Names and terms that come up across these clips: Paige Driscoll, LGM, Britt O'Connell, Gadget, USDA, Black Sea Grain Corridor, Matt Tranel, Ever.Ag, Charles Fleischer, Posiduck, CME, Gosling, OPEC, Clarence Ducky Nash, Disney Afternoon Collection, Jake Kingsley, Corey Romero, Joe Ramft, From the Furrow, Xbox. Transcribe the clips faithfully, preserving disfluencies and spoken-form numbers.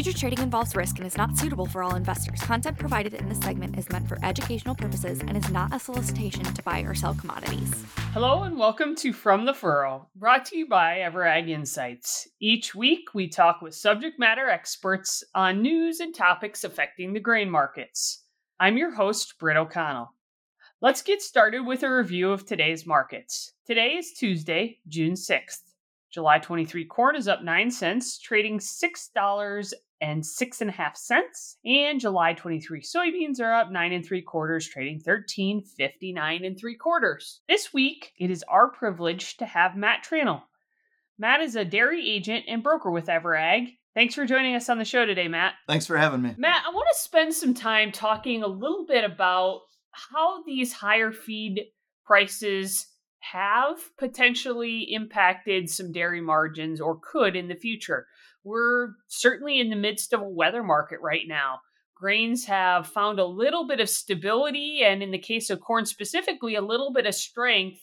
Future trading involves risk and is not suitable for all investors. Content provided in this segment is meant for educational purposes and is not a solicitation to buy or sell commodities. Hello and welcome to From the Furrow, brought to you by Ever.Ag Insights. Each week, we talk with subject matter experts on news and topics affecting the grain markets. I'm your host, Britt O'Connell. Let's get started with a review of today's markets. Today is Tuesday, June sixth. July twenty-third corn is up nine cents, trading six dollars and six and a half cents, and July twenty-third soybeans are up nine and three quarters, trading thirteen fifty-nine and three quarters. This week, it is our privilege to have Matt Tranel. Matt is a dairy agent and broker with Ever.Ag. Thanks for joining us on the show today, Matt. Thanks for having me. Matt, I want to spend some time talking a little bit about how these higher feed prices have potentially impacted some dairy margins or could in the future. We're certainly in the midst of a weather market right now. Grains have found a little bit of stability, and in the case of corn specifically, a little bit of strength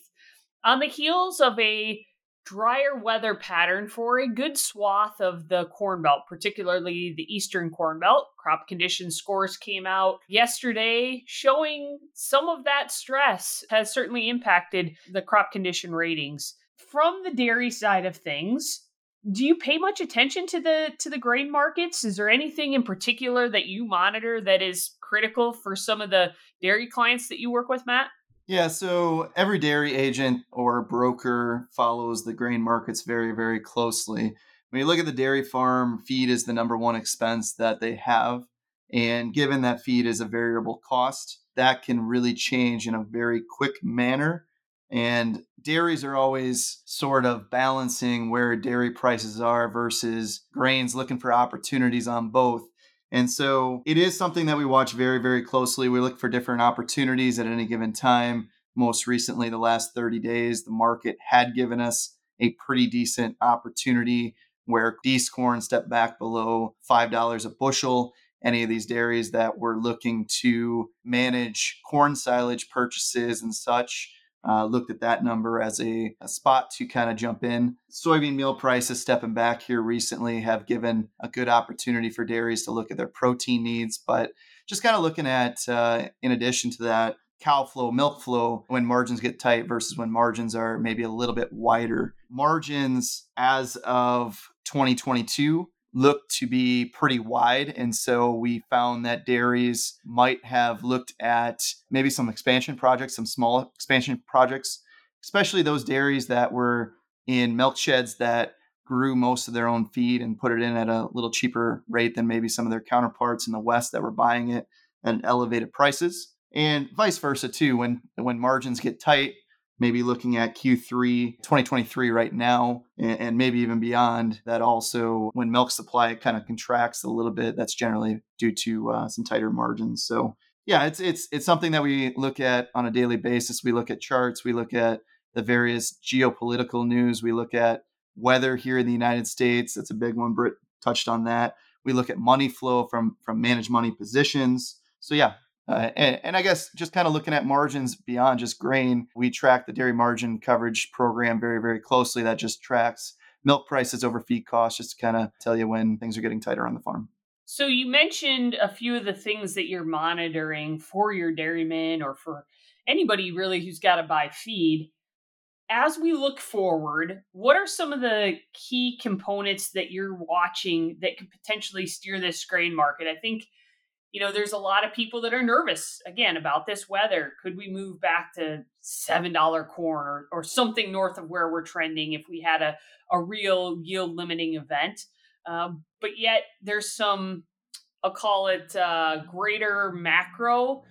on the heels of a drier weather pattern for a good swath of the Corn Belt, particularly the Eastern Corn Belt. Crop condition scores came out yesterday showing some of that stress has certainly impacted the crop condition ratings. From the dairy side of things, do you pay much attention to the to the grain markets? Is there anything in particular that you monitor that is critical for some of the dairy clients that you work with, Matt? Yeah, so every dairy agent or broker follows the grain markets very, very closely. When you look at the dairy farm, feed is the number one expense that they have. And given that feed is a variable cost, that can really change in a very quick manner. And dairies are always sort of balancing where dairy prices are versus grains, looking for opportunities on both. And so it is something that we watch very, very closely. We look for different opportunities at any given time. Most recently, the last thirty days, the market had given us a pretty decent opportunity where D S corn stepped back below five dollars a bushel. Any of these dairies that were looking to manage corn silage purchases and such Uh, looked at that number as a, a spot to kind of jump in. Soybean meal prices stepping back here recently have given a good opportunity for dairies to look at their protein needs. But just kind of looking at, uh, in addition to that, cow flow, milk flow, when margins get tight versus when margins are maybe a little bit wider. Margins as of twenty twenty-two look to be pretty wide. And so we found that dairies might have looked at maybe some expansion projects, some small expansion projects, especially those dairies that were in milk sheds that grew most of their own feed and put it in at a little cheaper rate than maybe some of their counterparts in the West that were buying it at elevated prices. And vice versa too, when, when margins get tight, maybe looking at Q three twenty twenty-three right now, and maybe even beyond that. Also, when milk supply kind of contracts a little bit, that's generally due to uh, some tighter margins. So yeah, it's it's it's something that we look at on a daily basis. We look at charts, we look at the various geopolitical news, we look at weather here in the United States. That's a big one. Britt touched on that. We look at money flow from from managed money positions. So yeah. Uh, and, and I guess just kind of looking at margins beyond just grain, we track the dairy margin coverage program very, very closely. That just tracks milk prices over feed costs, just to kind of tell you when things are getting tighter on the farm. So you mentioned a few of the things that you're monitoring for your dairymen or for anybody really who's got to buy feed. As we look forward, what are some of the key components that you're watching that could potentially steer this grain market? I think You know, there's a lot of people that are nervous, again, about this weather. Could we move back to seven dollars corn or, or something north of where we're trending if we had a, a real yield limiting event? Um, but yet there's some, I'll call it uh, greater macro.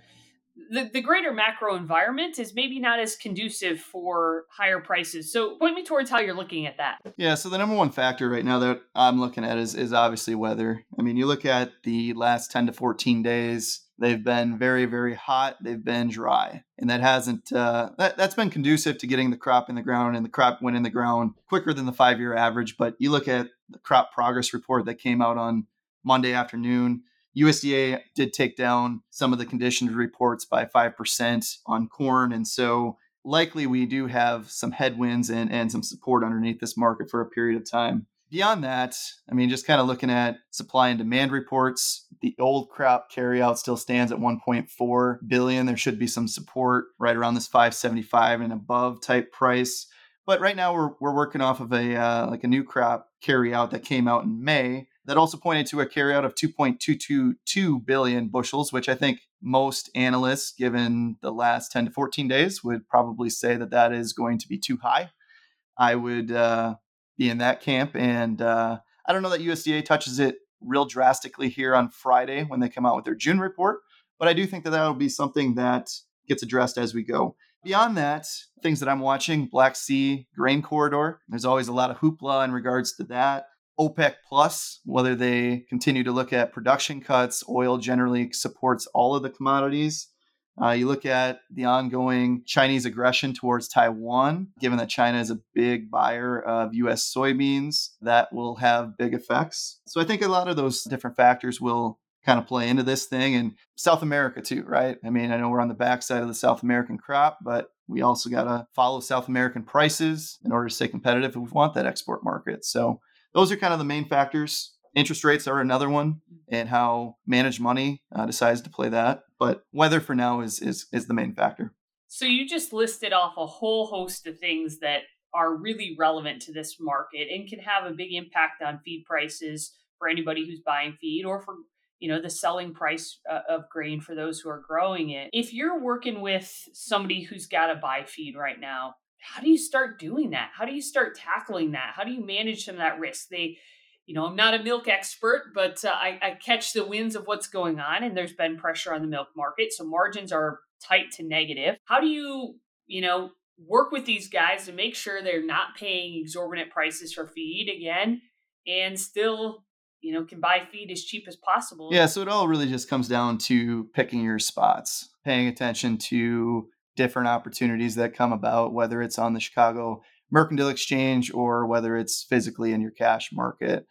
The, the greater macro environment is maybe not as conducive for higher prices. So point me towards how you're looking at that. Yeah, so the number one factor right now that I'm looking at is, is obviously weather. I mean, you look at the last ten to fourteen days, they've been very, very hot. They've been dry. And that hasn't, uh, that, that's been conducive to getting the crop in the ground, and the crop went in the ground quicker than the five-year average. But you look at the crop progress report that came out on Monday afternoon, U S D A did take down some of the conditioned reports by five percent on corn. And so likely we do have some headwinds and, and some support underneath this market for a period of time. Beyond that, I mean, just kind of looking at supply and demand reports, the old crop carryout still stands at one point four billion. There should be some support right around this five seventy-five and above type price. But right now we're we're working off of a uh, like a new crop carryout that came out in May that also pointed to a carryout of two point two two two billion bushels, which I think most analysts, given the last ten to fourteen days, would probably say that that is going to be too high. I would uh, be in that camp. And uh, I don't know that U S D A touches it real drastically here on Friday when they come out with their June report, but I do think that that'll be something that gets addressed as we go. Beyond that, things that I'm watching, Black Sea Grain Corridor, there's always a lot of hoopla in regards to that. OPEC Plus, whether they continue to look at production cuts, oil generally supports all of the commodities. Uh, you look at the ongoing Chinese aggression towards Taiwan, given that China is a big buyer of U S soybeans, that will have big effects. So I think a lot of those different factors will kind of play into this thing, and South America too, right? I mean, I know we're on the backside of the South American crop, but we also got to follow South American prices in order to stay competitive if we want that export market. So those are kind of the main factors. Interest rates are another one, and how managed money uh, decides to play that. But weather for now is, is is the main factor. So you just listed off a whole host of things that are really relevant to this market and can have a big impact on feed prices for anybody who's buying feed, or for, you know, the selling price of grain for those who are growing it. If you're working with somebody who's got to buy feed right now, how do you start doing that? How do you start tackling that? How do you manage some of that risk? They, you know, I'm not a milk expert, but uh, I, I catch the winds of what's going on, and there's been pressure on the milk market. So margins are tight to negative. How do you, you know, work with these guys to make sure they're not paying exorbitant prices for feed again, and still, you know, can buy feed as cheap as possible? Yeah, so it all really just comes down to picking your spots, paying attention to different opportunities that come about, whether it's on the Chicago Mercantile Exchange or whether it's physically in your cash market.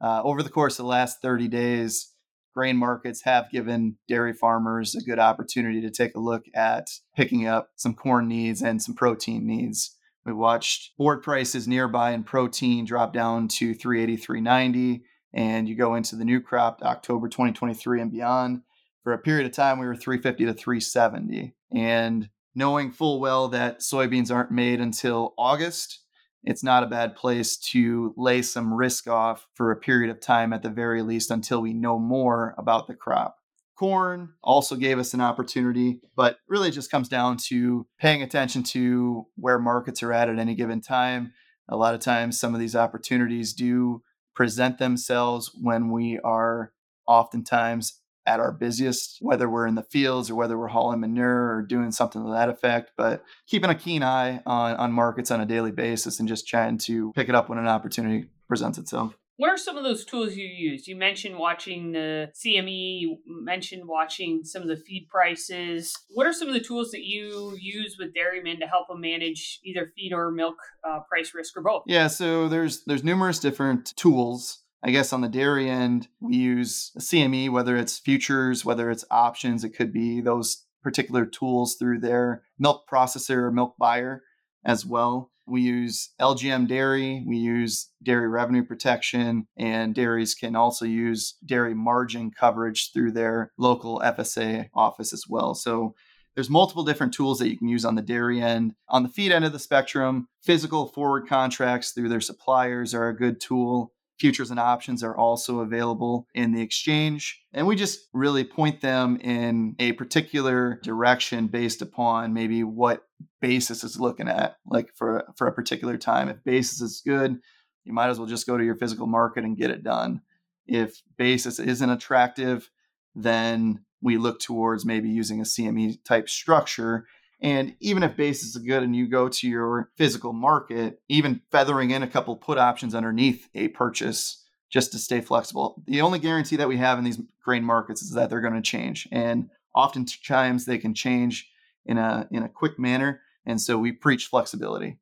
Uh, over the course of the last thirty days, grain markets have given dairy farmers a good opportunity to take a look at picking up some corn needs and some protein needs. We watched board prices nearby in protein drop down to three eighty, three ninety. And you go into the new crop, October twenty twenty-three and beyond. For a period of time, we were three fifty to three seventy. And knowing full well that soybeans aren't made until August, it's not a bad place to lay some risk off for a period of time, at the very least, until we know more about the crop. Corn also gave us an opportunity, but really it just comes down to paying attention to where markets are at at any given time. A lot of times, some of these opportunities do present themselves when we are oftentimes at our busiest, whether we're in the fields or whether we're hauling manure or doing something to that effect, but keeping a keen eye on, on markets on a daily basis and just trying to pick it up when an opportunity presents itself. What are some of those tools you use? You mentioned watching the C M E, you mentioned watching some of the feed prices. What are some of the tools that you use with dairymen to help them manage either feed or milk uh, price risk, or both? Yeah, so there's there's numerous different tools. I guess on the dairy end, we use a C M E, whether it's futures, whether it's options. It could be those particular tools through their milk processor or milk buyer as well. We use L G M dairy, we use dairy revenue protection, and dairies can also use dairy margin coverage through their local F S A office as well. So there's multiple different tools that you can use on the dairy end. On the feed end of the spectrum, physical forward contracts through their suppliers are a good tool. Futures and options are also available in the exchange. And we just really point them in a particular direction based upon maybe what basis is looking at, like for, for a particular time. If basis is good, you might as well just go to your physical market and get it done. If basis isn't attractive, then we look towards maybe using a C M E type structure. And even if basis is good and you go to your physical market, even feathering in a couple put options underneath a purchase just to stay flexible. The only guarantee that we have in these grain markets is that they're going to change. And oftentimes they can change in a in a quick manner. And so we preach flexibility.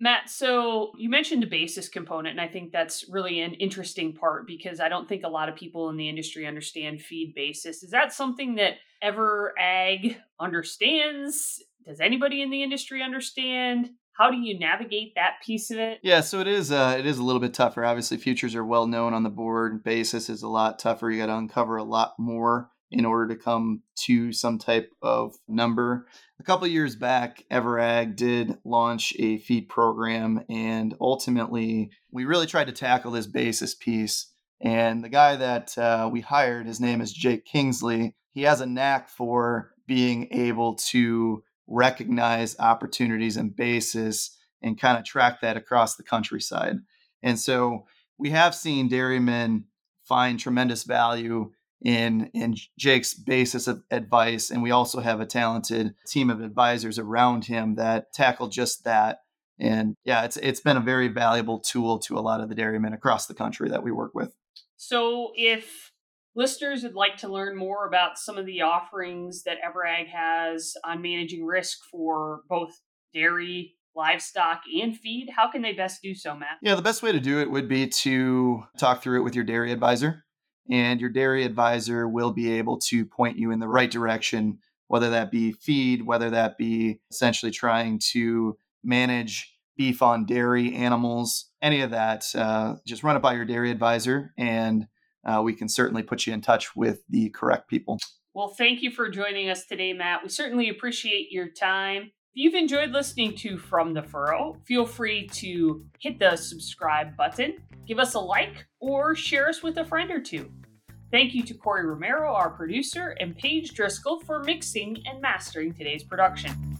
Matt, so you mentioned the basis component, and I think that's really an interesting part because I don't think a lot of people in the industry understand feed basis. Is that something that Ever.Ag understands? Does anybody in the industry understand? How do you navigate that piece of it? Yeah, so it is uh, it is a little bit tougher. Obviously, futures are well known on the board. Basis is a lot tougher. You got to uncover a lot more in order to come to some type of number. A couple of years back, Ever.Ag did launch a feed program, and ultimately, we really tried to tackle this basis piece. And the guy that uh, we hired, his name is Jake Kingsley. He has a knack for being able to recognize opportunities and basis and kind of track that across the countryside. And so we have seen dairymen find tremendous value in, in Jake's basis of advice. And we also have a talented team of advisors around him that tackle just that. And yeah, it's it's been a very valuable tool to a lot of the dairymen across the country that we work with. So if listeners would like to learn more about some of the offerings that Ever.Ag has on managing risk for both dairy, livestock, and feed, how can they best do so, Matt? Yeah, the best way to do it would be to talk through it with your dairy advisor. And your dairy advisor will be able to point you in the right direction, whether that be feed, whether that be essentially trying to manage beef on dairy animals, any of that. Uh, just run it by your dairy advisor, and Uh, we can certainly put you in touch with the correct people. Well, thank you for joining us today, Matt. We certainly appreciate your time. If you've enjoyed listening to From the Furrow, feel free to hit the subscribe button, give us a like, or share us with a friend or two. Thank you to Corey Romero, our producer, and Paige Driscoll for mixing and mastering today's production.